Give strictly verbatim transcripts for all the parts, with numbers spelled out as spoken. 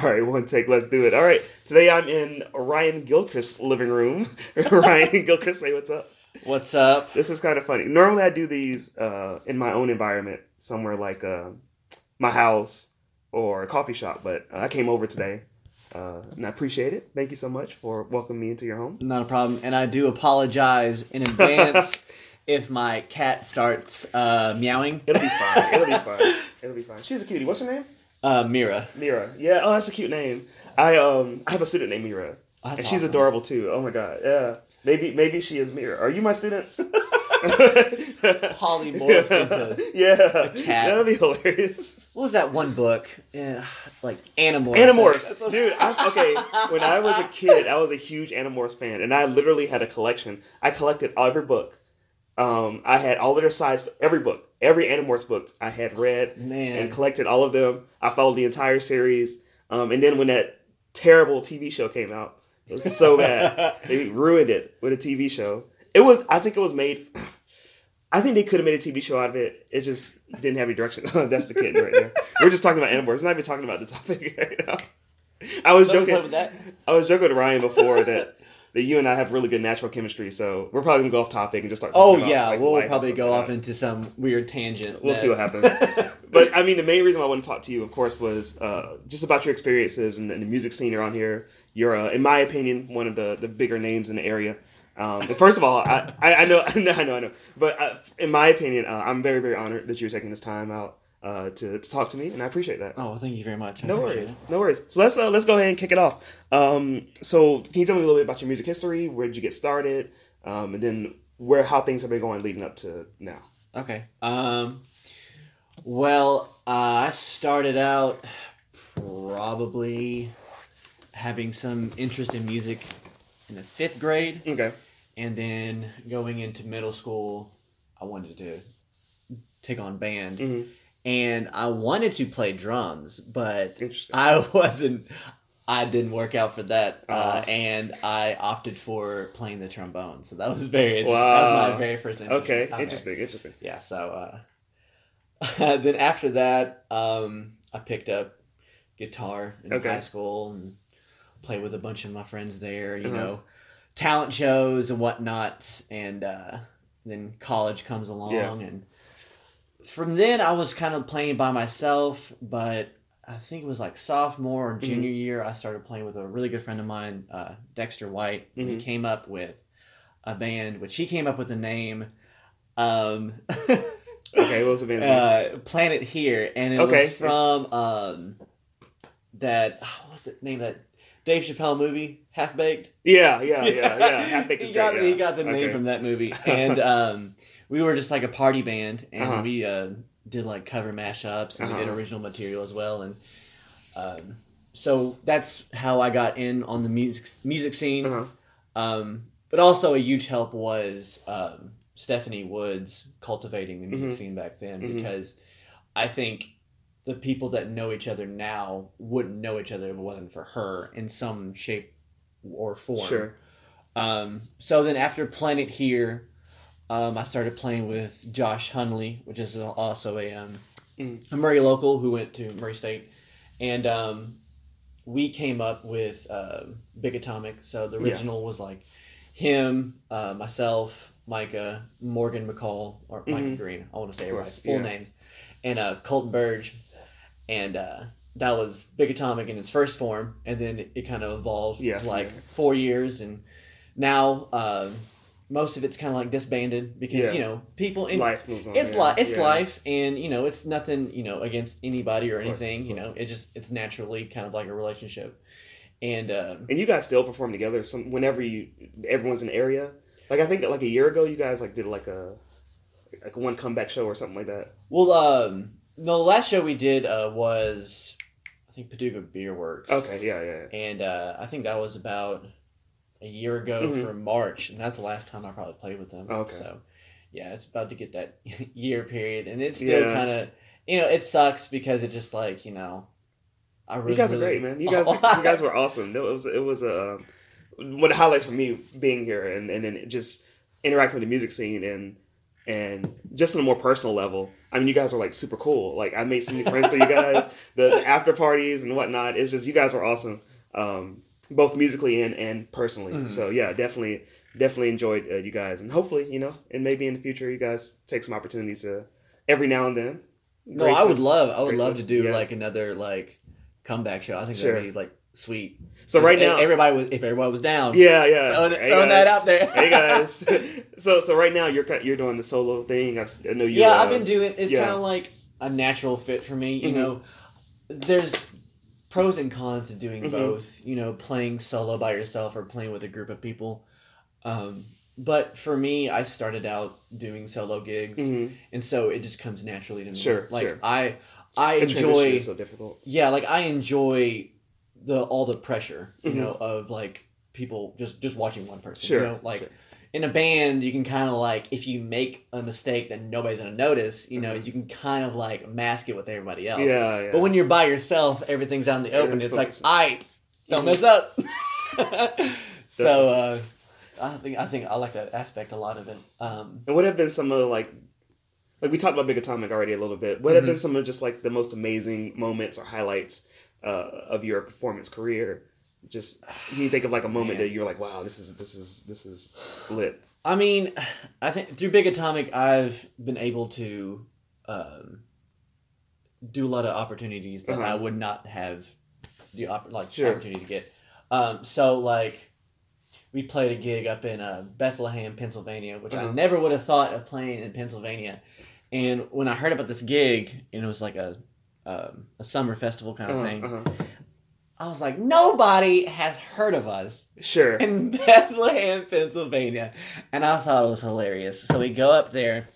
All right, one take, let's do it. All right, today I'm in Ryan Gilchrist's living room. Ryan Gilchrist, hey, what's up? What's up? This is kind of funny. Normally I do these uh, in my own environment, somewhere like uh, my house or a coffee shop, but uh, I came over today. Uh, and I appreciate it. Thank you so much for welcoming me into your home. Not a problem. And I do apologize in advance if my cat starts uh, meowing. It'll be fine. It'll be fine. It'll be fine. She's a cutie. What's her name? Uh, Mira. Mira. Yeah. Oh, that's a cute name. I um I have a student named Mira. Oh, and she's awesome. Adorable too. Oh my god. Yeah. Maybe maybe she is Mira. Are you my students? Polymorphed into yeah. a cat. That'd be hilarious. What was that one book? Yeah, like Animorphs. Animorphs. That's, that's Dude, I'm, okay. When I was a kid, I was a huge Animorphs fan, and I literally had a collection. I collected every book. Um, I had all of their sides, every book, every Animorphs book I had read Man. and collected all of them. I followed the entire series. Um, and then when that terrible T V show came out, it was so bad. They ruined it with a T V show. It was, I think it was made, I think they could have made a T V show out of it. It just didn't have any direction. That's the kid right there. We're just talking about Animorphs. We're not even talking about the topic right now. I was Don't joking. With that. I was joking with Ryan before that. That you and I have really good natural chemistry, so we're probably going to go off topic and just start talking oh, about... Oh, yeah, like, we'll probably go off into some weird tangent. We'll that... see what happens. But, I mean, the main reason I want to talk to you, of course, was uh, just about your experiences and the, and the music scene around here. You're, uh, in my opinion, one of the, the bigger names in the area. Um, but first of all, I, I, I know, I know, I know, I know. But I, in my opinion, uh, I'm very, very honored that you're taking this time out uh, to, to talk to me, and I appreciate that. Oh, well, thank you very much. I no worries. It. No worries. So let's uh, let's go ahead and kick it off. Um, so can you tell me a little bit about your music history? Where did you get started? Um, and then where how things have been going leading up to now? Okay. Um, well, uh, I started out probably having some interest in music in the fifth grade. Okay. And then going into middle school, I wanted to take on band. Mm-hmm. And I wanted to play drums, but I wasn't, I didn't work out for that. Uh, uh, and I opted for playing the trombone. So that was very interesting. Wow. That was my very first interest. Okay, okay. interesting, interesting. Yeah, so uh, then after that, um, I picked up guitar in okay. high school and played with a bunch of my friends there, you uh-huh. know, talent shows and whatnot. And uh, then college comes along yeah. and... From then, I was kind of playing by myself, but I think it was like sophomore or junior mm-hmm. year, I started playing with a really good friend of mine, uh, Dexter White. Mm-hmm. He came up with a band, which he came up with a name. Um, okay, what was the band? Uh, Planet Here, and it okay. was from um, that, what was the name of that Dave Chappelle movie, Half Baked? Yeah, yeah, yeah, yeah. Half Baked is great, yeah. He got the okay. name from that movie, and... Um, we were just like a party band, and uh-huh. we uh, did like cover mashups, and uh-huh. we did original material as well. And um, so that's how I got in on the music music scene. Uh-huh. Um, but also a huge help was um, Stephanie Woods cultivating the music mm-hmm. scene back then, mm-hmm. because I think the people that know each other now wouldn't know each other if it wasn't for her in some shape or form. Sure. Um, so then after Planet Here... Um, I started playing with Josh Hunley, which is also a, um, a Murray local who went to Murray State. And um, we came up with uh, Big Atomic. So the original yeah. was like him, uh, myself, Micah, Morgan McCall, or mm-hmm. Micah Green. I want to say everybody's full yeah. names. And uh, Colton Burge. And uh, that was Big Atomic in its first form. And then it, it kind of evolved yeah. like yeah. four years. And now... Um, most of it's kind of like disbanded because, yeah. you know, people... In, life moves on. It's, li- it's yeah. life, and, you know, it's nothing, you know, against anybody or anything. Course, you know, it just, it's naturally kind of like a relationship. And um, and you guys still perform together some whenever you, everyone's in the area. Like, I think like a year ago, you guys like did like a, like one comeback show or something like that. Well, um, no, the last show we did uh, was, I think, Paducah Beer Works. Okay, yeah, yeah. yeah. And uh, I think that was about... a year ago mm-hmm. for March, and that's the last time I probably played with them. Okay. So, yeah, it's about to get that year period, and it's still yeah. kind of, you know, it sucks because it just like, you know, I really. You guys really... are great, man. You guys, you guys were awesome. It was, it was a one of the highlights for me being here, and and then just interacting with the music scene and And just on a more personal level, I mean, you guys are like super cool. Like, I made so many friends through you guys, the, the after parties and whatnot. It's just, you guys are awesome, um, both musically and, and personally. Mm. So yeah, definitely, definitely enjoyed uh, you guys. And hopefully, you know, and maybe in the future, you guys take some opportunities to every now and then. No, Graces. I would love, I would Graces. love to do yeah. like another like comeback show. I think sure. that'd be like sweet. So if, right now, everybody was if everybody was down. Yeah, yeah. Throwing hey that out there. Hey guys. So so right now you're you're doing the solo thing. I've, I know you. Yeah, uh, I've been doing. It's yeah. kind of like a natural fit for me. You mm-hmm. know, there's pros and cons to doing mm-hmm. both. You know, playing solo by yourself or playing with a group of people. Um, But for me, I started out doing solo gigs, mm-hmm. and so it just comes naturally to me. Sure, like sure. I, I and enjoy. Is so difficult. Yeah, like I enjoy the all the pressure, you mm-hmm. know, of like people just, just watching one person. Sure, you know, like sure. in a band, you can kind of like if you make a mistake that nobody's gonna notice, you know, mm-hmm. you can kind of like mask it with everybody else. Yeah, yeah. But when you're by yourself, everything's out in the open. Everyone's it's focusing. Like, I don't mess up. So. Uh, I think I think I like that aspect a lot of it. Um, and what have been some of the, like, like we talked about Big Atomic already a little bit. What mm-hmm. have been some of just like the most amazing moments or highlights uh, of your performance career? Just can you think of like a moment Man. that you're like, wow, this is this is this is lit. I mean, I think through Big Atomic, I've been able to um, do a lot of opportunities that uh-huh. I would not have the op- like sure. opportunity to get. Um, so like. We played a gig up in uh, Bethlehem, Pennsylvania, which uh-huh. I never would have thought of playing in Pennsylvania. And when I heard about this gig, and it was like a um, a summer festival kind of uh-huh. thing, uh-huh. I was like, nobody has heard of us sure. in Bethlehem, Pennsylvania. And I thought it was hilarious. So we go up there,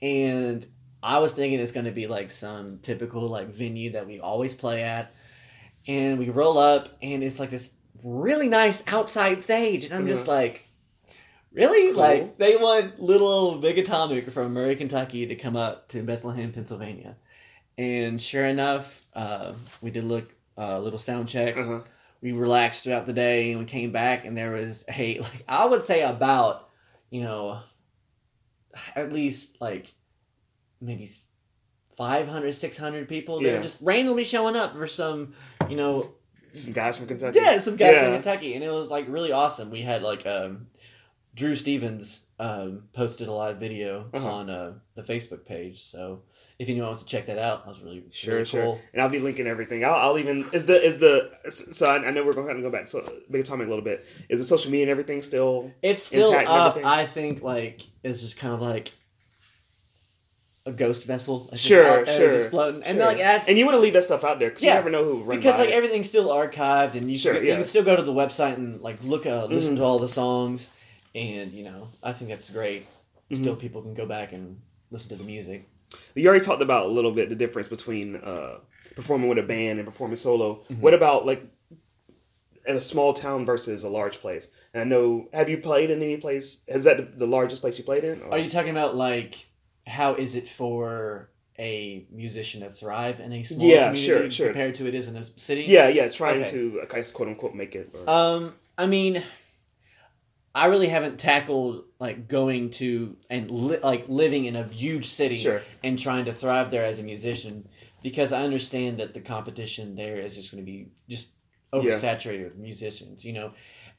and I was thinking it's going to be like some typical like venue that we always play at. And we roll up, and it's like this really nice outside stage, and I'm mm-hmm. just like, really? Cool. Like, they want little Big Atomic from Murray, Kentucky to come up to Bethlehem, Pennsylvania. And sure enough, uh, we did a uh, little sound check. Uh-huh. We relaxed throughout the day, and we came back, and there was a, like, I would say about, you know, at least, like, maybe five hundred, six hundred people yeah. that were just randomly showing up for some, you know... Some guys from Kentucky. Yeah, some guys yeah. from Kentucky. And it was, like, really awesome. We had, like, um, Drew Stevens um, posted a live video uh-huh. on uh, the Facebook page. So if anyone wants to check that out, that was really, sure, really sure. cool. And I'll be linking everything. I'll, I'll even... Is the... is the So I, I know we're going to have to go back to Big Atomic a little bit. Is the social media and everything still It's still up. I think, like, it's just kind of, like... a ghost vessel. It's sure, just out there, sure. Just floating. And, sure. Like, that's, and you want to leave that stuff out there because yeah, you never know who runs Because, like, it. Everything's still archived and you, sure, can, yeah. you can still go to the website and, like, look, uh, listen mm-hmm. to all the songs. And, you know, I think that's great. Mm-hmm. Still people can go back and listen to the music. You already talked about a little bit the difference between uh, performing with a band and performing solo. Mm-hmm. What about, like, at a small town versus a large place? And I know, have you played in any place? Is that the largest place you played in? Or? Are you talking about, like... how is it for a musician to thrive in a small yeah, community sure, sure. compared to it is in a city? Yeah, yeah, trying okay. to, I guess, quote-unquote, make it. Or... Um, I mean, I really haven't tackled, like, going to and, li- like, living in a huge city sure. and trying to thrive there as a musician because I understand that the competition there is just going to be just oversaturated yeah. with musicians, you know?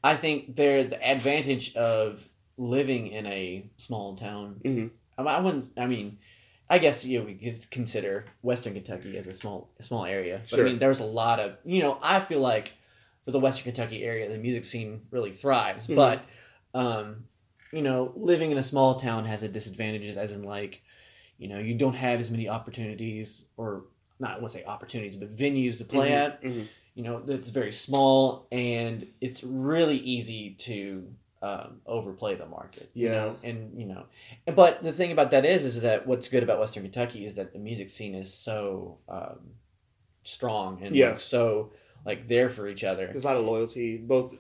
I think they're the advantage of living in a small town mm-hmm. I wouldn't. I mean, I guess you know, we could consider Western Kentucky as a small, a small area. But sure. I mean, there's a lot of you know. I feel like for the Western Kentucky area, the music scene really thrives. Mm-hmm. But um, you know, living in a small town has its disadvantages, as in like, you know, you don't have as many opportunities, or not I wouldn't say opportunities, but venues to play mm-hmm. at. Mm-hmm. You know, it's very small, and it's really easy to. Um, overplay the market, you yeah. know, and you know, but the thing about that is, is that what's good about Western Kentucky is that the music scene is so um, strong and yeah. like, so like there for each other. There's a lot of loyalty, both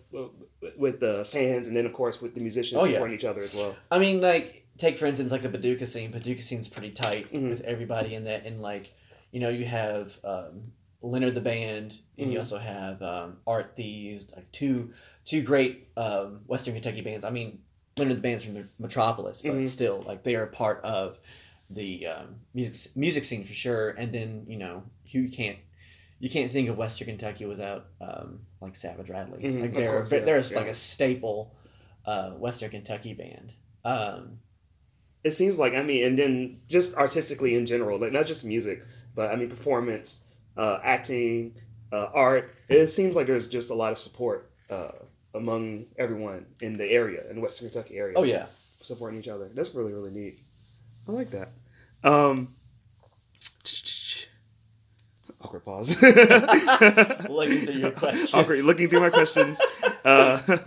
with the fans and then of course with the musicians oh, supporting yeah. each other as well. I mean, like take for instance, like the Paducah scene. Paducah scene's pretty tight mm-hmm. with everybody in that, and like you know, you have um, Leonard the Band, and mm-hmm. you also have um, Art Thieves, like two. Two great um, Western Kentucky bands. I mean, Leonard the Band's from Metropolis, but mm-hmm. still, like, they are part of the um, music music scene for sure. And then, you know, you can't you can't think of Western Kentucky without um, like Savage Radley. Mm-hmm. Like they're course, yeah, they're yeah. like a staple uh, Western Kentucky band. Um, it seems like I mean, and then just artistically in general, like not just music, but I mean performance, uh, acting, uh, art. It seems like there's just a lot of support. Uh, among everyone in the area, in the Western Kentucky area. Oh, yeah. Supporting each other. That's really, really neat. I like that. Um, awkward pause. Looking through your questions. Awkward, looking through my questions. Uh,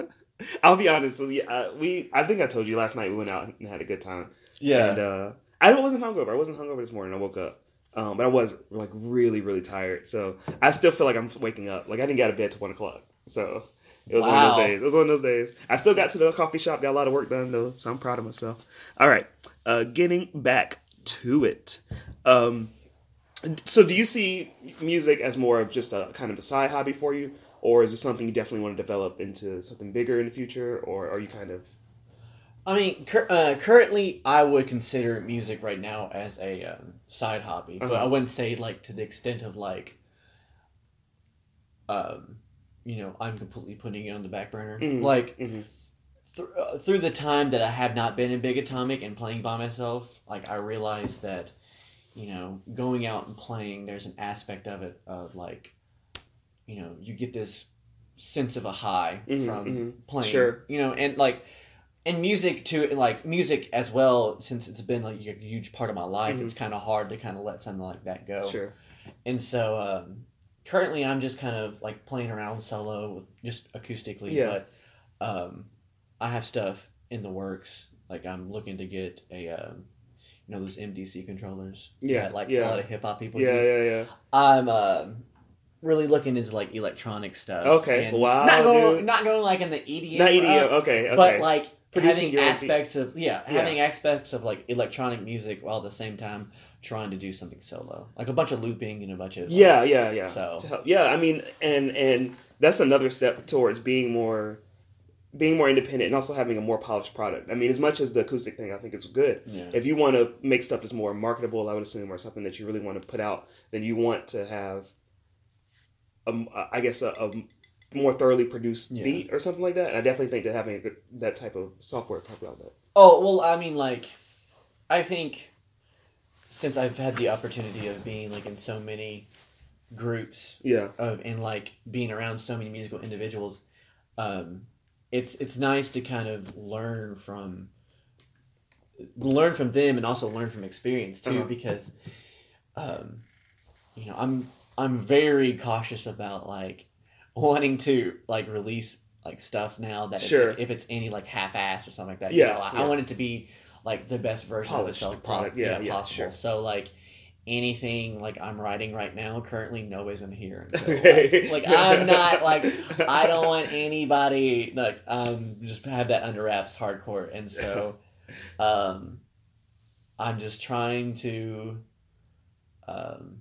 I'll be honest. So yeah, uh, we, I think I told you last night we went out and had a good time. Yeah. And uh, I wasn't hungover. I wasn't hungover this morning. I woke up. Um, but I was, like, really, really tired. So I still feel like I'm waking up. Like, I didn't get out of bed till one o'clock. So... It was wow. one of those days. It was one of those days. I still got to the coffee shop. Got a lot of work done, though, so I'm proud of myself. All right. Uh, getting back to it. Um, so do you see music as more of just a kind of a side hobby for you? Or is it something you definitely want to develop into something bigger in the future? Or are you kind of... I mean, cur- uh, currently, I would consider music right now as a um, side hobby. Uh-huh. But I wouldn't say, like, to the extent of, like... Um... you know, I'm completely putting it on the back burner. Mm, like, mm-hmm. th- uh, through the time that I have not been in Big Atomic and playing by myself, like, I realized that, you know, going out and playing, there's an aspect of it of, like, you know, you get this sense of a high mm-hmm, from mm-hmm. playing. Sure. You know, and, like, and music, too, like, music as well, since it's been, like, a huge part of my life, mm-hmm. it's kind of hard to kind of let something like that go. Sure. And so, um... currently, I'm just kind of, like, playing around solo, with just acoustically, yeah. but um, I have stuff in the works. Like, I'm looking to get a, um, you know, those M D C controllers. Yeah, that, like, yeah. a lot of hip-hop people yeah, use. Yeah, yeah, yeah. I'm uh, really looking into, like, electronic stuff. Okay, and wow, Not going, dude. not going, like, in the E D M. Not E D M, uh, okay, okay. But, like, Producing having aspects of, yeah, having yeah. aspects of, like, electronic music while at the same time trying to do something solo, like a bunch of looping and a bunch of yeah like, yeah yeah so yeah I mean and and that's another step towards being more being more independent and also having a more polished product. I mean, as much as the acoustic thing, I think it's good. Yeah. If you want to make stuff that's more marketable, I would assume, or something that you really want to put out, then you want to have a, I guess a, a more thoroughly produced yeah. beat or something like that. And I definitely think that having a, that type of software probably all that. Oh well, I mean, like, I think. Since I've had the opportunity of being, like, in so many groups, yeah, of, and, like, being around so many musical individuals, um, it's it's nice to kind of learn from learn from them and also learn from experience too, uh-huh. because, um, you know, I'm I'm very cautious about, like, wanting to, like, release, like, stuff now that sure. it's, like, if it's any, like, half-assed or something like that. Yeah, you know, I, yeah. I want it to be, like, the best version Polished of itself product, yeah, yeah, possible. Sure. So, like, anything, like, I'm writing right now, currently nobody's going to hear. Until, like, like, I'm not, like, I don't want anybody, like, um, just have that under wraps hardcore. And so, um, I'm just trying to, um,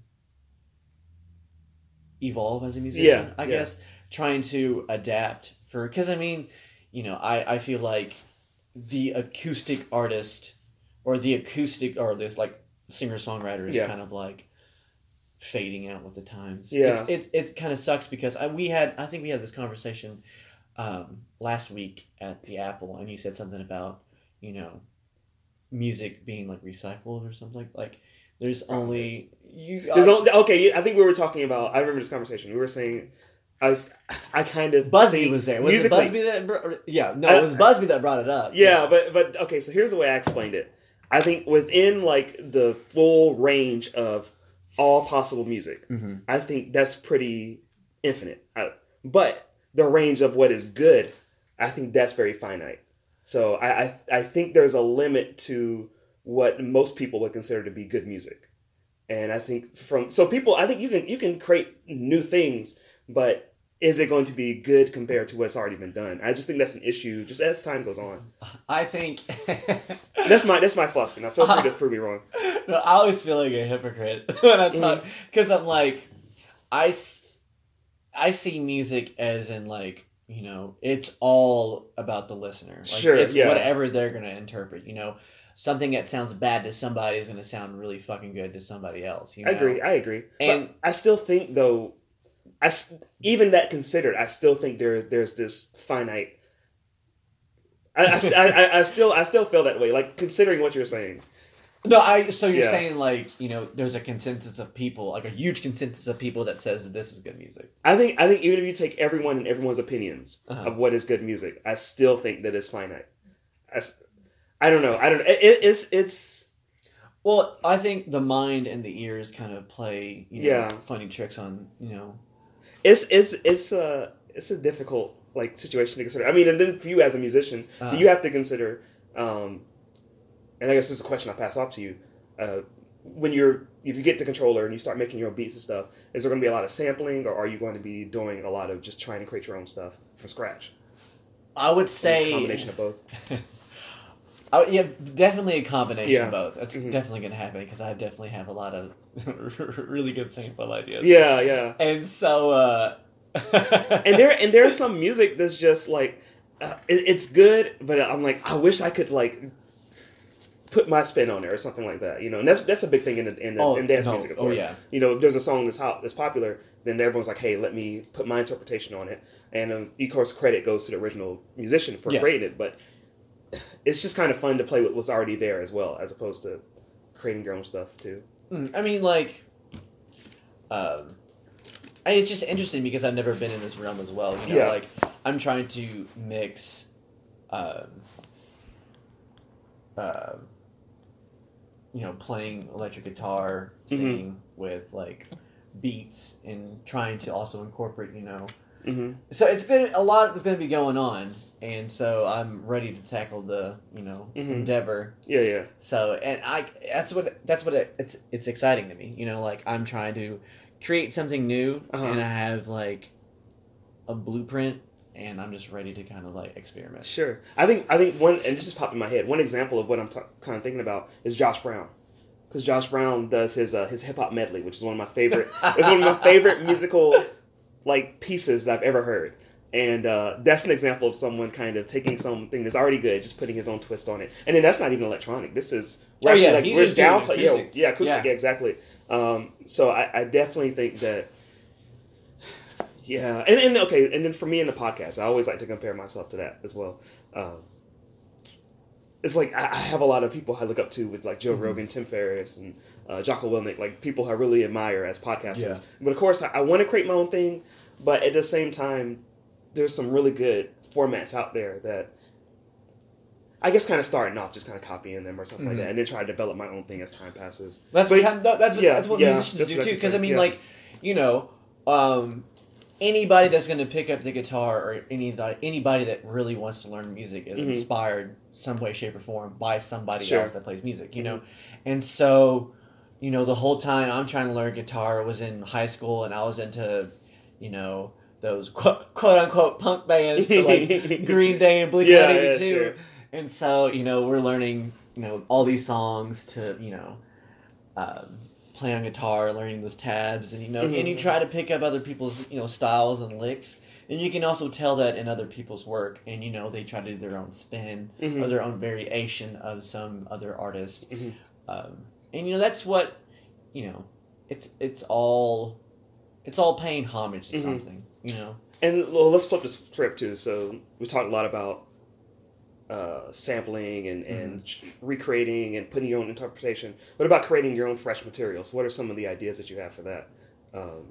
evolve as a musician, yeah, I yeah. guess. Trying to adapt for, because, I mean, you know, I, I feel like, the acoustic artist or the acoustic or this like singer-songwriter is yeah. kind of like fading out with the times. Yeah. It's, it it kind of sucks because I, we had, I think we had this conversation um, last week at the Apple, and you said something about, you know, music being like recycled or something like, like there's only you. There's I, only, okay. I think we were talking about, I remember this conversation. We were saying, I was, I kind of... Busby was there. Was musically, it Busby that... Br- yeah, no, it was Busby that brought it up. Yeah, yeah, but, but, okay, so here's the way I explained it. I think within, like, the full range of all possible music, mm-hmm. I think that's pretty infinite. I, but the range of what is good, I think that's very finite. So I, I, I think there's a limit to what most people would consider to be good music. And I think from... So people, I think you can you can create new things, but... Is it going to be good compared to what's already been done? I just think that's an issue just as time goes on. I think... that's my that's my philosophy. Now, feel free uh, to prove me wrong. No, I always feel like a hypocrite when I talk. Because mm-hmm. I'm like... I, I see music as in, like, you know, it's all about the listener. Like, sure, it's yeah. whatever they're going to interpret, you know. Something that sounds bad to somebody is going to sound really fucking good to somebody else. You know? I agree. I agree. And but I still think, though, I, even that considered, I still think there there's this finite. I, I, I, I still I still feel that way. Like, considering what you're saying. No, I. So you're yeah. saying, like, you know, there's a consensus of people, like a huge consensus of people that says that this is good music. I think I think even if you take everyone and everyone's opinions uh-huh. of what is good music, I still think that it's finite. I, I don't know. I don't. It, it, it's it's. Well, I think the mind and the ears kind of play, you know, yeah. funny tricks on, you know. It's it's it's a it's a difficult like situation to consider. I mean, and then for you as a musician, uh-huh. so you have to consider. Um, and I guess this is a question I'll pass off to you. Uh, when you're if you get the controller and you start making your own beats and stuff, is there going to be a lot of sampling, or are you going to be doing a lot of just trying to create your own stuff from scratch? I would say a combination of both. Oh, yeah, definitely a combination yeah. of both. That's mm-hmm. definitely going to happen because I definitely have a lot of really good sample ideas. Yeah, yeah. And so, uh... and there and there's some music that's just like, uh, it, it's good, but I'm like, I wish I could like put my spin on it or something like that. You know, and that's that's a big thing in the, in, the, oh, in dance no. music. Of course. Oh yeah. You know, if there's a song that's hot, that's popular, then everyone's like, hey, let me put my interpretation on it, and um, of course, credit goes to the original musician for yeah. creating it, but. It's just kind of fun to play with what's already there as well, as opposed to creating your own stuff too. I mean, like, um, I, it's just interesting because I've never been in this realm as well. You know, yeah. like I'm trying to mix, um, uh, you know, playing electric guitar, singing mm-hmm. with like beats, and trying to also incorporate, you know. Mm-hmm. So it's been a lot that's going to be going on. And so I'm ready to tackle the, you know, mm-hmm. endeavor. Yeah, yeah. So, and I, that's what, that's what it, it's, it's exciting to me. You know, like, I'm trying to create something new, uh-huh. and I have, like, a blueprint, and I'm just ready to kind of, like, experiment. Sure. I think, I think one, and this just popped in my head, one example of what I'm t- kind of thinking about is Josh Brown. Because Josh Brown does his, uh, his hip-hop medley, which is one of my favorite, it's one of my favorite musical, like, pieces that I've ever heard. And uh, that's an example of someone kind of taking something that's already good, just putting his own twist on it. And then that's not even electronic. This is we're oh, actually yeah, like we're downplaying. Acoustic. Yeah, yeah, acoustic. Yeah, yeah exactly. Um, so I, I definitely think that. Yeah, and, and okay, and then for me in the podcast, I always like to compare myself to that as well. Um, it's like I, I have a lot of people I look up to with like Joe mm-hmm. Rogan, Tim Ferriss, and uh, Jocko Wilnick, like people I really admire as podcasters. Yeah. But of course, I, I want to create my own thing, but at the same time. There's some really good formats out there that I guess kind of starting off just kind of copying them or something mm-hmm. like that, and then try to develop my own thing as time passes. That's but, what that's what, yeah, that's what yeah, musicians that's do what too. Because I mean, yeah. like you know, um, anybody that's going to pick up the guitar or any anybody that really wants to learn music is mm-hmm. inspired some way, shape, or form by somebody sure. else that plays music. You mm-hmm. know, and so you know the whole time I'm trying to learn guitar. I was in high school and I was into you know. Those quote, quote unquote punk bands, so like Green Day and Blink yeah, one eighty-two, yeah, sure. and so you know we're learning you know all these songs to you know um, play on guitar, learning those tabs, and you know mm-hmm. and you try to pick up other people's you know styles and licks, and you can also tell that in other people's work, and you know they try to do their own spin mm-hmm. or their own variation of some other artist, mm-hmm. um, and you know that's what you know it's it's all it's all paying homage to mm-hmm. something. You know, and well, let's flip this trip too. So we talked a lot about uh, sampling and, and mm-hmm. recreating and putting your own interpretation. What about creating your own fresh materials? What are some of the ideas that you have for that? Um,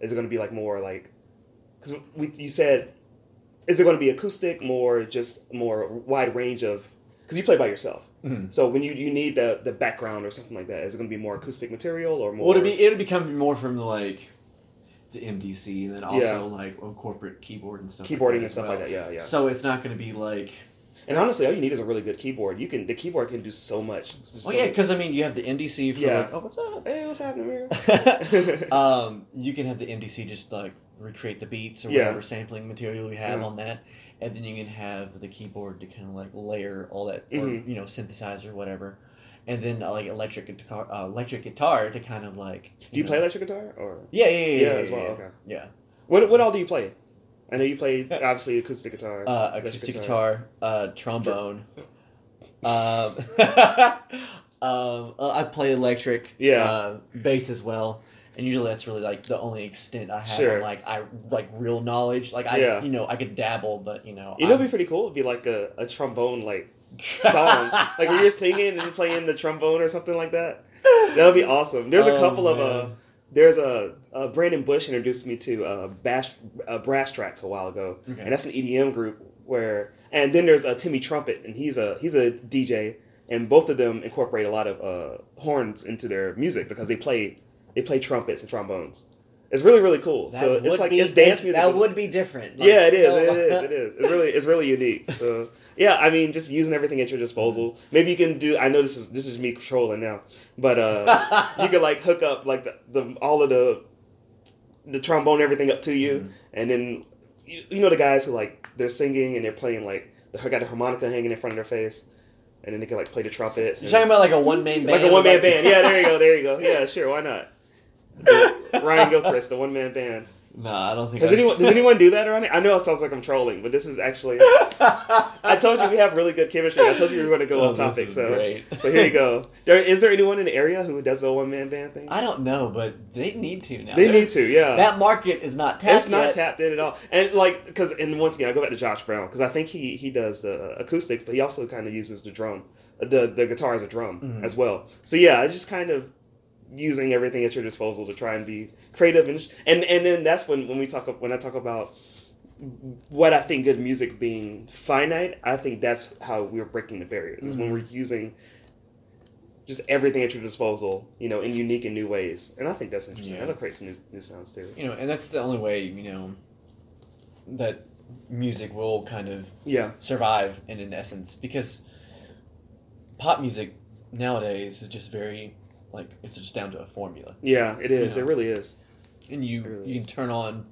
is it going to be like more like because we you said is it going to be acoustic, more just more wide range of because you play by yourself. Mm-hmm. So when you, you need the the background or something like that, is it going to be more acoustic material or more? Well, it'll be it'll become more from the like. To M D C and then also yeah. like oh, corporate keyboard and stuff. Keyboarding like and stuff well. Like that, yeah, yeah. So it's not going to be like. And honestly, all you need is a really good keyboard. You can the keyboard can do so much. There's oh so yeah, because I mean, you have the M D C for yeah. like, oh what's up, hey what's happening here. um, you can have the M D C just like recreate the beats or yeah. whatever sampling material you have yeah. on that, and then you can have the keyboard to kind of like layer all that, or mm-hmm. you know, synthesizer whatever. And then uh, like electric guitar, uh, electric guitar to kind of like. You do you know, play electric guitar or? Yeah, yeah, yeah, yeah, yeah, yeah as well. Yeah. Okay. Yeah. What what all do you play? I know you play, obviously, acoustic guitar. Uh, acoustic guitar, guitar uh, trombone. um, um, I play electric, yeah. uh, bass as well. And usually that's really, like, the only extent I have, sure. on, like, I like real knowledge. Like, I, yeah. you know, I could dabble, but, you know. You know what would be pretty cool? It would be, like, a, a trombone, like, song. Like, when you're singing and playing the trombone or something like that. That would be awesome. There's oh, a couple man. of... Uh, There's a uh, Brandon Bush introduced me to uh, Bash uh, Brass Tracks a while ago, okay. and that's an E D M group. Where and then there's a uh, Timmy Trumpet, and he's a he's a D J, and both of them incorporate a lot of uh, horns into their music because they play they play trumpets and trombones. It's really really cool. That so it's like it's dance music. That would be different. Like, yeah, it is. No. It is. It is. It's really it's really unique. So yeah, I mean, just using everything at your disposal. Maybe you can do. I know this is this is me trolling now, but uh, you could like hook up like the, the all of the the trombone everything up to you, mm-hmm. and then you, you know the guys who like they're singing and they're playing like they got a harmonica hanging in front of their face. And then they can like play the trumpets. You're talking about like a one man band. Like a one man like... band. Yeah, there you go. There you go. Yeah, sure. Why not? Ryan Gilchrist, the one-man band. No, I don't think. Does anyone does anyone do that around here? I know it sounds like I'm trolling, but this is actually. I told you we have really good chemistry. I told you we were going to go oh, off topic, so great. So here you go. There, is there anyone in the area who does the one-man band thing? I don't know, but they need to now. They need to, yeah. That market is not tapped. It's not yet. tapped in at all, and like because and once again I go back to Josh Brown because I think he he does the acoustics, but he also kind of uses the drum, the the guitar as a drum mm-hmm. as well. So yeah, I just kind of. Using everything at your disposal to try and be creative and and, and then that's when, when we talk when I talk about what I think good music being finite, I think that's how we're breaking the barriers is mm-hmm. when we're using just everything at your disposal, you know, in unique and new ways. And I think that's interesting. Yeah. That'll create some new, new sounds too. You know, and that's the only way, you know, that music will kind of yeah. survive in an essence because pop music nowadays is just very like, it's just down to a formula. Yeah, it is. You know? It really is. And you really you can turn on,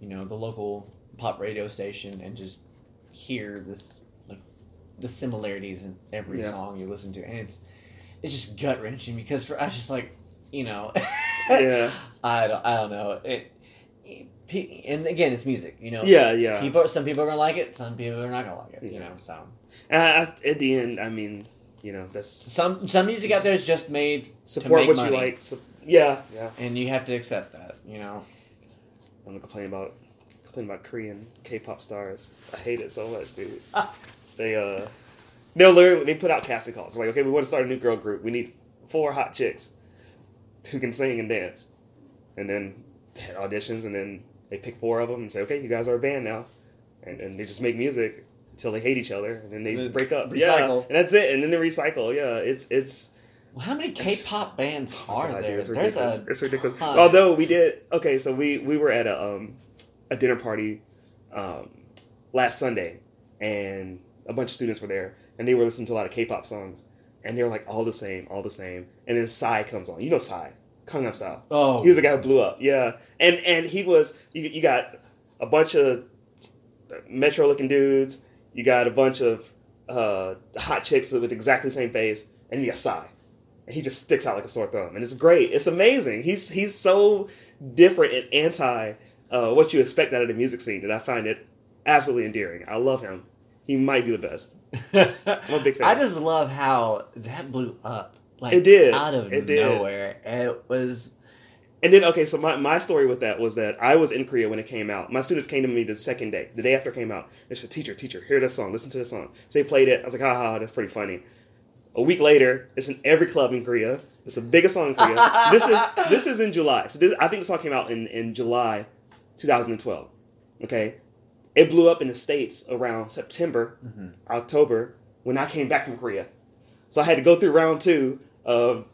you know, the local pop radio station and just hear this, like, the similarities in every yeah. song you listen to. And it's it's just gut-wrenching because for, I just, like, you know. yeah. I don't, I don't know. It, it, and, again, it's music, you know. Yeah, yeah. People, some people are going to like it. Some people are not going to like it, yeah. you know, so. Uh, at the end, I mean... You know, that's some some music out there is just made support to make what money. You like. Su- yeah, yeah, and you have to accept that. You know, I'm gonna complain about complain about Korean K-pop stars. I hate it so much, dude. Ah. They uh, they literally they put out casting calls. It's like, okay, we want to start a new girl group. We need four hot chicks who can sing and dance, and then they had auditions, and then they pick four of them and say, okay, you guys are a band now, and and they just make music. Until they hate each other, and then they and break up. Recycle. Yeah, and that's it. And then they recycle. Yeah, it's it's. Well, how many K-pop bands are oh God, there? It's There's a. It's ridiculous. Ton. Although we did okay, so we, we were at a um a dinner party, um last Sunday, and a bunch of students were there, and they were listening to a lot of K-pop songs, and they were like all the same, all the same, and then Psy comes on. You know Psy, Gangnam Style. Oh, he was the guy who blew up. Yeah, and and he was you you got a bunch of metro looking dudes. You got a bunch of uh, hot chicks with exactly the same face, and you got Psy. And he just sticks out like a sore thumb. And it's great. It's amazing. He's he's so different and anti uh, what you expect out of the music scene that I find it absolutely endearing. I love him. He might be the best. I'm a big fan. I just love how that blew up. Like, it did. Out of it nowhere. Did. It was... And then, okay, so my, my story with that was that I was in Korea when it came out. My students came to me the second day, the day after it came out. They said, teacher, teacher, hear this song, listen to this song. So they played it. I was like, ha ha, that's pretty funny. A week later, it's in every club in Korea. It's the biggest song in Korea. this is this is in July. So this, I think the song came out in, in July twenty twelve, okay? It blew up in the States around September, mm-hmm. October, when I came back from Korea. So I had to go through round two of,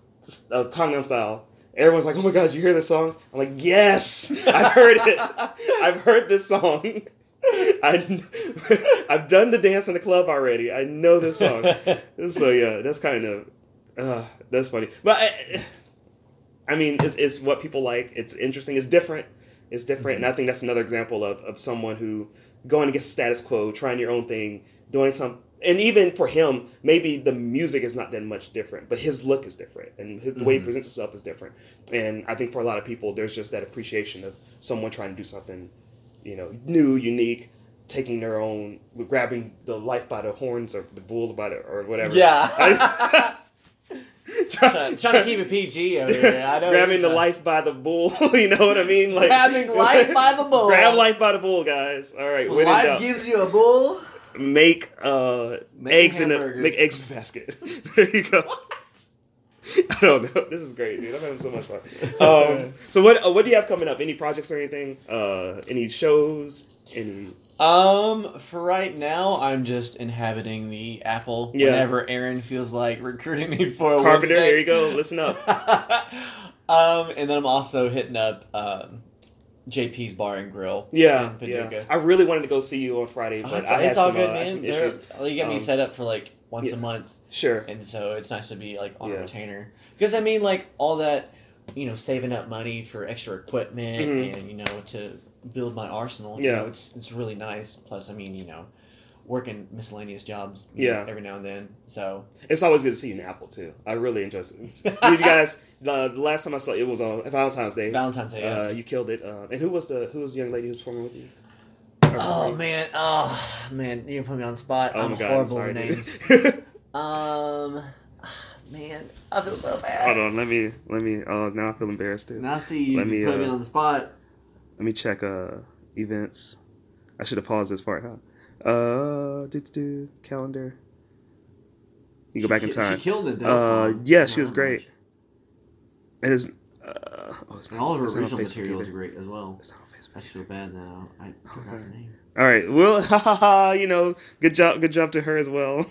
of Gangnam Style. Everyone's like, oh my God, you hear this song? I'm like, yes, I've heard it. I've heard this song. I, I've done the dance in the club already. I know this song. So yeah, that's kind of, uh, that's funny. But I, I mean, it's, it's what people like. It's interesting. It's different. It's different. Mm-hmm. And I think that's another example of, of someone who going against status quo, trying your own thing, doing something. And even for him, maybe the music is not that much different, but his look is different, and his, the way mm-hmm. he presents himself is different. And I think for a lot of people, there's just that appreciation of someone trying to do something you know, new, unique, taking their own, grabbing the life by the horns or the bull by the, or whatever. Yeah. I, Trying try, try to keep it P G over here. I know grabbing the trying. life by the bull, you know what I mean? Like grabbing life by the bull. Grab life by the bull, guys. All right, when life gives you a bull, make uh make eggs in a make eggs in a basket. There you go. What? I don't know. This is great, dude. I'm having so much fun. Um, so what uh, what do you have coming up? Any projects or anything? Uh, any shows? Any? Um, for right now, I'm just inhabiting the apple yeah. whenever Aaron feels like recruiting me for a Carpenter, Wednesday. Here you go. Listen up. um, and then I'm also hitting up um, J P's Bar and Grill. Yeah, yeah. I really wanted to go see you on Friday, but oh, it's, I it's had all some, good, uh, some issues. You got me um, set up for like once yeah. a month. Sure. And so it's nice to be like on yeah. a retainer. Because I mean, like all that, you know, saving up money for extra equipment mm-hmm. and, you know, to build my arsenal. Yeah. You know, it's it's really nice. Plus, I mean, you know, working miscellaneous jobs yeah. every now and then. So it's always good to see you in Apple, too. I really enjoyed it. You guys, the, the last time I saw you, it was on Valentine's Day. Valentine's Day, yes. Uh, you killed it. Uh, and who was the who was the young lady who was performing with you? Or oh, right? man. Oh, man. You're going to put me on the spot. Oh, I'm my God, horrible I'm sorry, with names. um... Man, I feel so bad. Hold on, let me, let me, oh, uh, now I feel embarrassed, too. Now I see you, you put uh, me on the spot. Let me check, uh, events. I should have paused this part, huh? Uh, do-do-do, calendar. You go she back ki- in time. She killed it, though. Uh, so. Yeah, she oh, was great. And it's, uh, oh, it's not, all of her original material is great as well. It's not on Facebook. I feel bad now. I forgot her name. All right, well, ha ha ha, you know, good job, good job to her as well.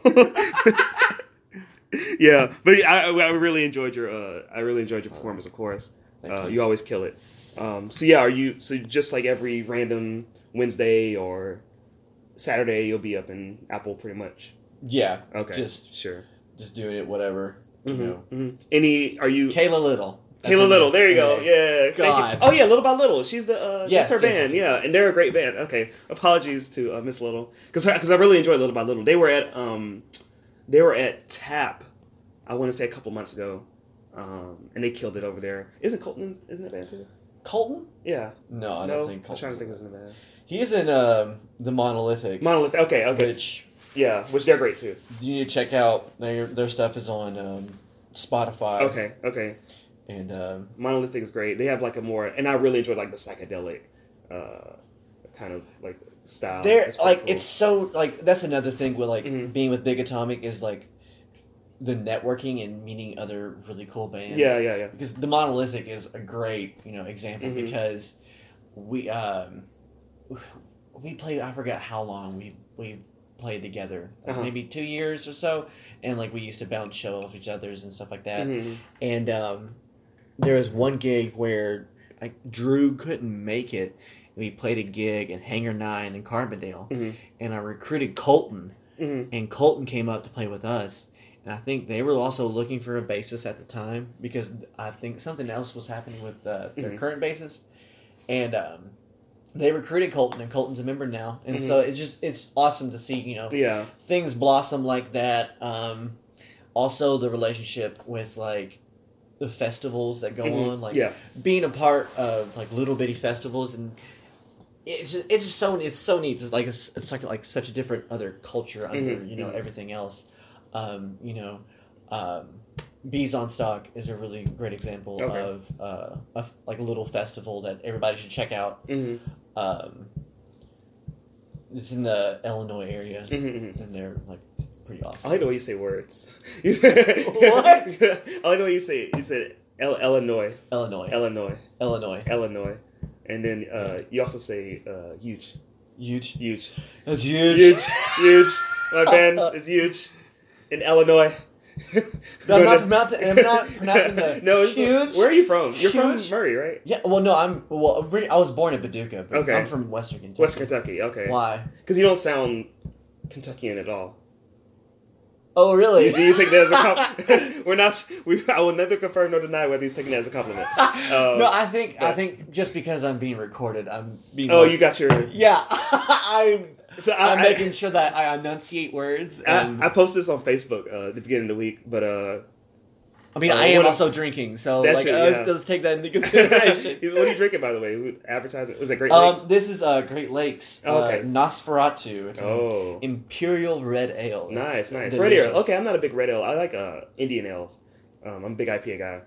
Yeah, but I, I really enjoyed your uh, I really enjoyed your performance, of course. Uh, you. you always kill it. Um, so yeah, are you so just like every random Wednesday or Saturday, you'll be up in Apple pretty much. Yeah. Okay. Just sure. Just doing it, whatever. Mm-hmm, you know. Mm-hmm. Any? Are you Kayla Little? That's Kayla Little, there you go. Yeah. God. Thank you. Oh yeah, Little by Little. She's the uh, yes, that's her yes, band. Yes, yes, yeah, yes. And they're a great band. Okay. Apologies to uh, Miss Little because because I really enjoyed Little by Little. They were at. Um, They were at T A P, I want to say a couple months ago, um, and they killed it over there. Isn't Colton, isn't it bad too? Colton? Yeah. No, I no? don't think Colton. I'm trying to think it's in bad. He's in um, the Monolithic. Monolithic, okay, okay. Which, yeah, which they're great too. You need to check out, their their stuff is on um, Spotify. Okay, okay. And um, Monolithic is great. They have like a more, and I really enjoyed like the psychedelic uh, kind of like, style. They're like cool. It's so like that's another thing with like mm-hmm. being with Big Atomic is like the networking and meeting other really cool bands. Yeah, yeah, yeah. Because the Monolithic is a great you know example mm-hmm. because we um we played I forgot how long we we played together like, uh-huh. maybe two years or so and like we used to bounce show off each other's and stuff like that mm-hmm. and um there was one gig where like Drew couldn't make it. We played a gig at Hangar nine in Carbondale, mm-hmm. and I recruited Colton, mm-hmm. and Colton came up to play with us, and I think they were also looking for a bassist at the time, because I think something else was happening with uh, their mm-hmm. current bassist, and um, they recruited Colton, and Colton's a member now, and mm-hmm. so it's just, it's awesome to see, you know, yeah. things blossom like that, um, also the relationship with, like, the festivals that go mm-hmm. on, like, yeah. being a part of, like, little bitty festivals, and It's just, it's just so it's so neat. It's like a, it's like like such a different other culture under mm-hmm. you know everything else. Um, you know, um, Bees on Stock is a really great example okay. of uh, a, like a little festival that everybody should check out. Mm-hmm. Um, it's in the Illinois area, mm-hmm. and they're like pretty awesome. I like the way you say words. What? I like the way you say it. You said El- Illinois, Illinois, Illinois, Illinois, Illinois. And then uh, you also say uh, huge. Huge. Huge. That's huge. Huge. Huge. My band is huge in Illinois. No, I'm, not pronouncing, I'm not pronouncing the no, it's huge. Where are you from? You're huge. From Murray, right? Yeah. Well, no, I'm. Well, I was born in Paducah, but okay. I'm from Western Kentucky. Western Kentucky, okay. Why? Because you don't sound Kentuckian at all. Oh, really? Do you take that as a compliment? We're not. We, I will neither confirm nor deny whether he's taking that as a compliment. Uh, no, I think but, I think just because I'm being recorded, I'm being. Oh, like, you got your. Yeah, I'm. So I, I'm I, making sure that I enunciate words. And I, I posted this on Facebook uh, at the beginning of the week, but uh, I mean, uh, I am also drinking, so like, it, yeah. let's, let's take that into consideration. What are you drinking, by the way? Who advertised it? Was it Great Lakes? Um, this is uh, Great Lakes. Oh, okay. Uh, Nosferatu. It's oh. an Imperial Red Ale. Nice, nice. Delicious. Red Ale. Okay, I'm not a big red ale. I like uh, Indian ales. Um, I'm a big I P A guy.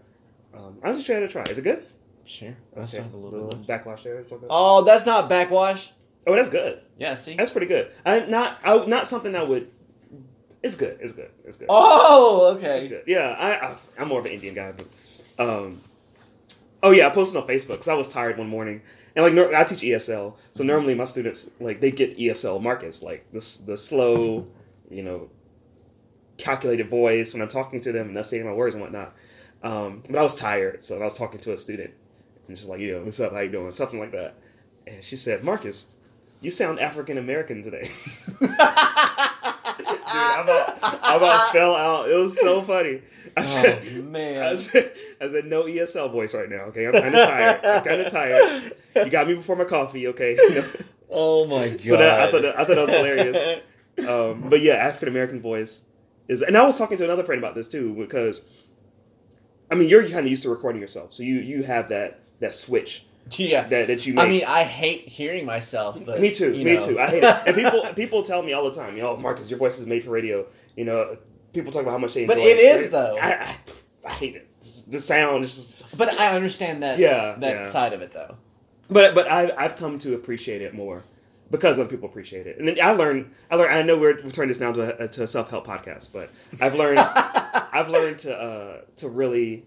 Um, I'm just trying to try. Is it good? Sure. Okay. A little, little backwash there. It's okay. Oh, that's not backwash. Oh, that's good. Yeah, see? That's pretty good. I not I, not something I would... It's good. It's good. It's good. Oh, okay. It's good. Yeah, I, I, I'm more of an Indian guy. But, um, oh, yeah, I posted on Facebook because I was tired one morning. And, like, no, I teach E S L. So normally my students, like, they get E S L markets. Like, the, the slow, you know, calculated voice when I'm talking to them and enunciating my words and whatnot. Um, but I was tired. So I was talking to a student. And she's like, yo, what's up? How you doing? Something like that. And she said, Marcus, you sound African-American today. Dude, I about, I about fell out. It was so funny. I said, oh, man. I said, I said, no E S L voice right now, okay? I'm kind of tired. I'm kind of tired. You got me before my coffee, okay? Oh, my God. So that, I, thought that, I thought that was hilarious. Um, but, yeah, African-American voice is... And I was talking to another friend about this, too, because, I mean, you're kind of used to recording yourself. So you, you have that, that switch. Yeah, that, that you make. I mean, I hate hearing myself. But, me too. You know. Me too. I hate it. And people people tell me all the time, you know, Marcus, your voice is made for radio. You know, people talk about how much they enjoy it. But it is though. I, I, I hate it. The sound is just. But I understand that. Yeah, that yeah. side of it though. But but I I've come to appreciate it more because other people appreciate it, and then I learned I learned I know we're we're turning this now to a, to a self help podcast, but I've learned I've learned to uh, to really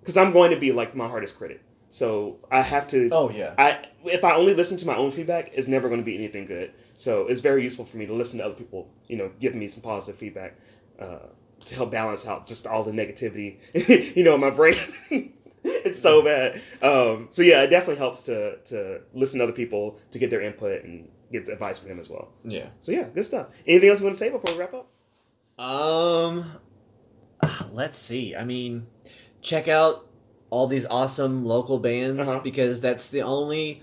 because I'm going to be like my hardest critic. So I have to. Oh yeah. I if I only listen to my own feedback, it's never going to be anything good. So it's very useful for me to listen to other people. You know, give me some positive feedback uh, to help balance out just all the negativity. You know, in my brain, it's so bad. Um, so yeah, it definitely helps to to listen to other people to get their input and get advice from them as well. Yeah. So yeah, good stuff. Anything else you want to say before we wrap up? Um, let's see. I mean, check out all these awesome local bands uh-huh. because that's the only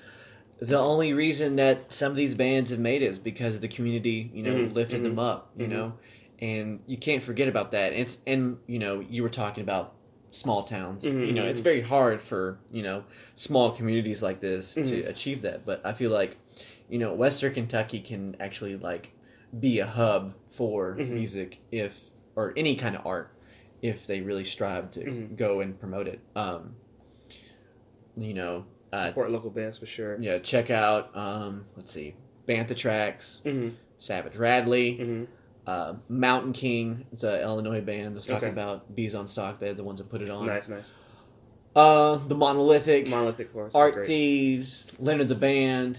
the only reason that some of these bands have made it is because the community, you know, mm-hmm. lifted mm-hmm. them up, you mm-hmm. know, and you can't forget about that. And, and, you know, you were talking about small towns, mm-hmm. you know, it's very hard for, you know, small communities like this mm-hmm. to achieve that. But I feel like, you know, Western Kentucky can actually like be a hub for mm-hmm. music if, or any kind of art. If they really strive to mm-hmm. go and promote it. Um, you know. Uh, Support local bands for sure. Yeah, check out, um, let's see, Bantha Tracks, mm-hmm. Savage Radley, mm-hmm. uh, Mountain King. It's an Illinois band I was talking okay. about. Bees on Stock, they're the ones that put it on. Nice, nice. Uh, the Monolithic. Monolithic, for us. Art great. Thieves, Leonard the Band,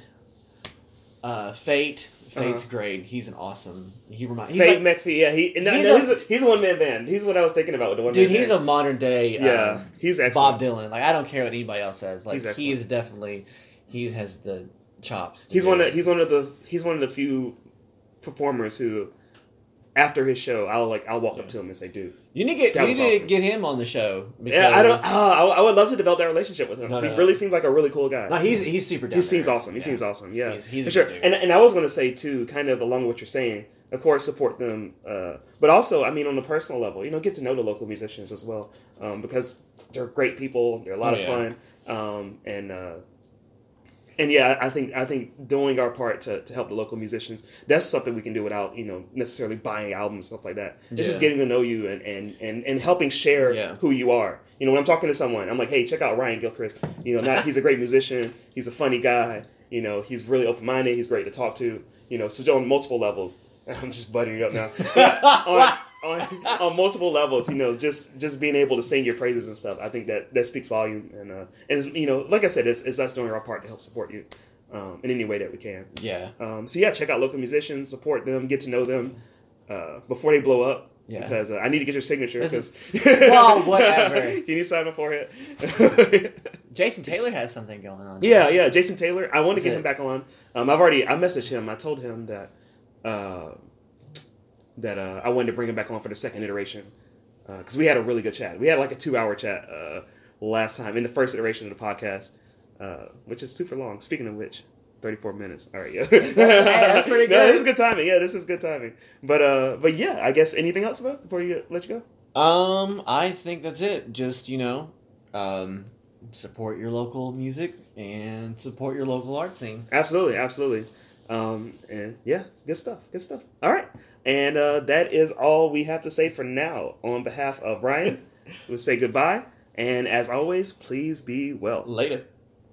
uh, Fate. Fate's uh-huh. great. He's an awesome. He reminds. Fate like, McPhee. Yeah, he. No, he's, no, a, he's, a, he's a one man band. He's what I was thinking about with the one. Dude, man he's band. A modern day. Yeah, um, he's excellent. Bob Dylan. Like I don't care what anybody else says. Like he's he is definitely. He has the chops. He's one. Of, he's one of the. He's one of the few performers who, after his show, I'll like I'll walk yeah. up to him and say, "Dude, you need to get, you need awesome. to get him on the show." Yeah, I don't. Uh, I would love to develop that relationship with him. No, no, he really no. seems like a really cool guy. No, he's he's super. Down he there. seems awesome. He yeah. seems awesome. Yeah, he's, he's for sure. And and I was going to say too, kind of along with what you're saying, of course, support them, uh, but also, I mean, on a personal level, you know, get to know the local musicians as well, um, because they're great people. They're a lot oh, of yeah. fun, um, and. Uh, And yeah, I think I think doing our part to, to help the local musicians, that's something we can do without, you know, necessarily buying albums, stuff like that. It's yeah. just getting to know you and, and, and, and helping share yeah. who you are. You know, when I'm talking to someone, I'm like, hey, check out Ryan Gilchrist. You know, not, he's a great musician. He's a funny guy. You know, he's really open-minded. He's great to talk to. You know, so on multiple levels. I'm just buttering it up now. on, on, on multiple levels, you know, just, just being able to sing your praises and stuff. I think that, that speaks volume. And, uh, and you know, like I said, it's, it's us doing our part to help support you um, in any way that we can. Yeah. Um, so, yeah, check out local musicians, support them, get to know them uh, before they blow up. Yeah. Because uh, I need to get your signature. Because well, whatever. Can you sign my forehead? Jason Taylor has something going on. Yeah, yeah. Jason Taylor. I want to get it? him back on. Um, I've already, I messaged him. I told him that. Uh, that uh, I wanted to bring him back on for the second iteration because uh, we had a really good chat. We had like a two-hour chat uh, last time in the first iteration of the podcast, uh, which is super long. Speaking of which, thirty-four minutes. All right, yeah, that's, that's pretty good. No, this is good timing. Yeah, this is good timing. But uh, but yeah, I guess anything else about before you let you go? Um, I think that's it. Just, you know, um, support your local music and support your local art scene. Absolutely, absolutely. Um, and yeah, it's good stuff, good stuff. All right. And uh, that is all we have to say for now. On behalf of Ryan, we'll say goodbye. And as always, please be well. Later.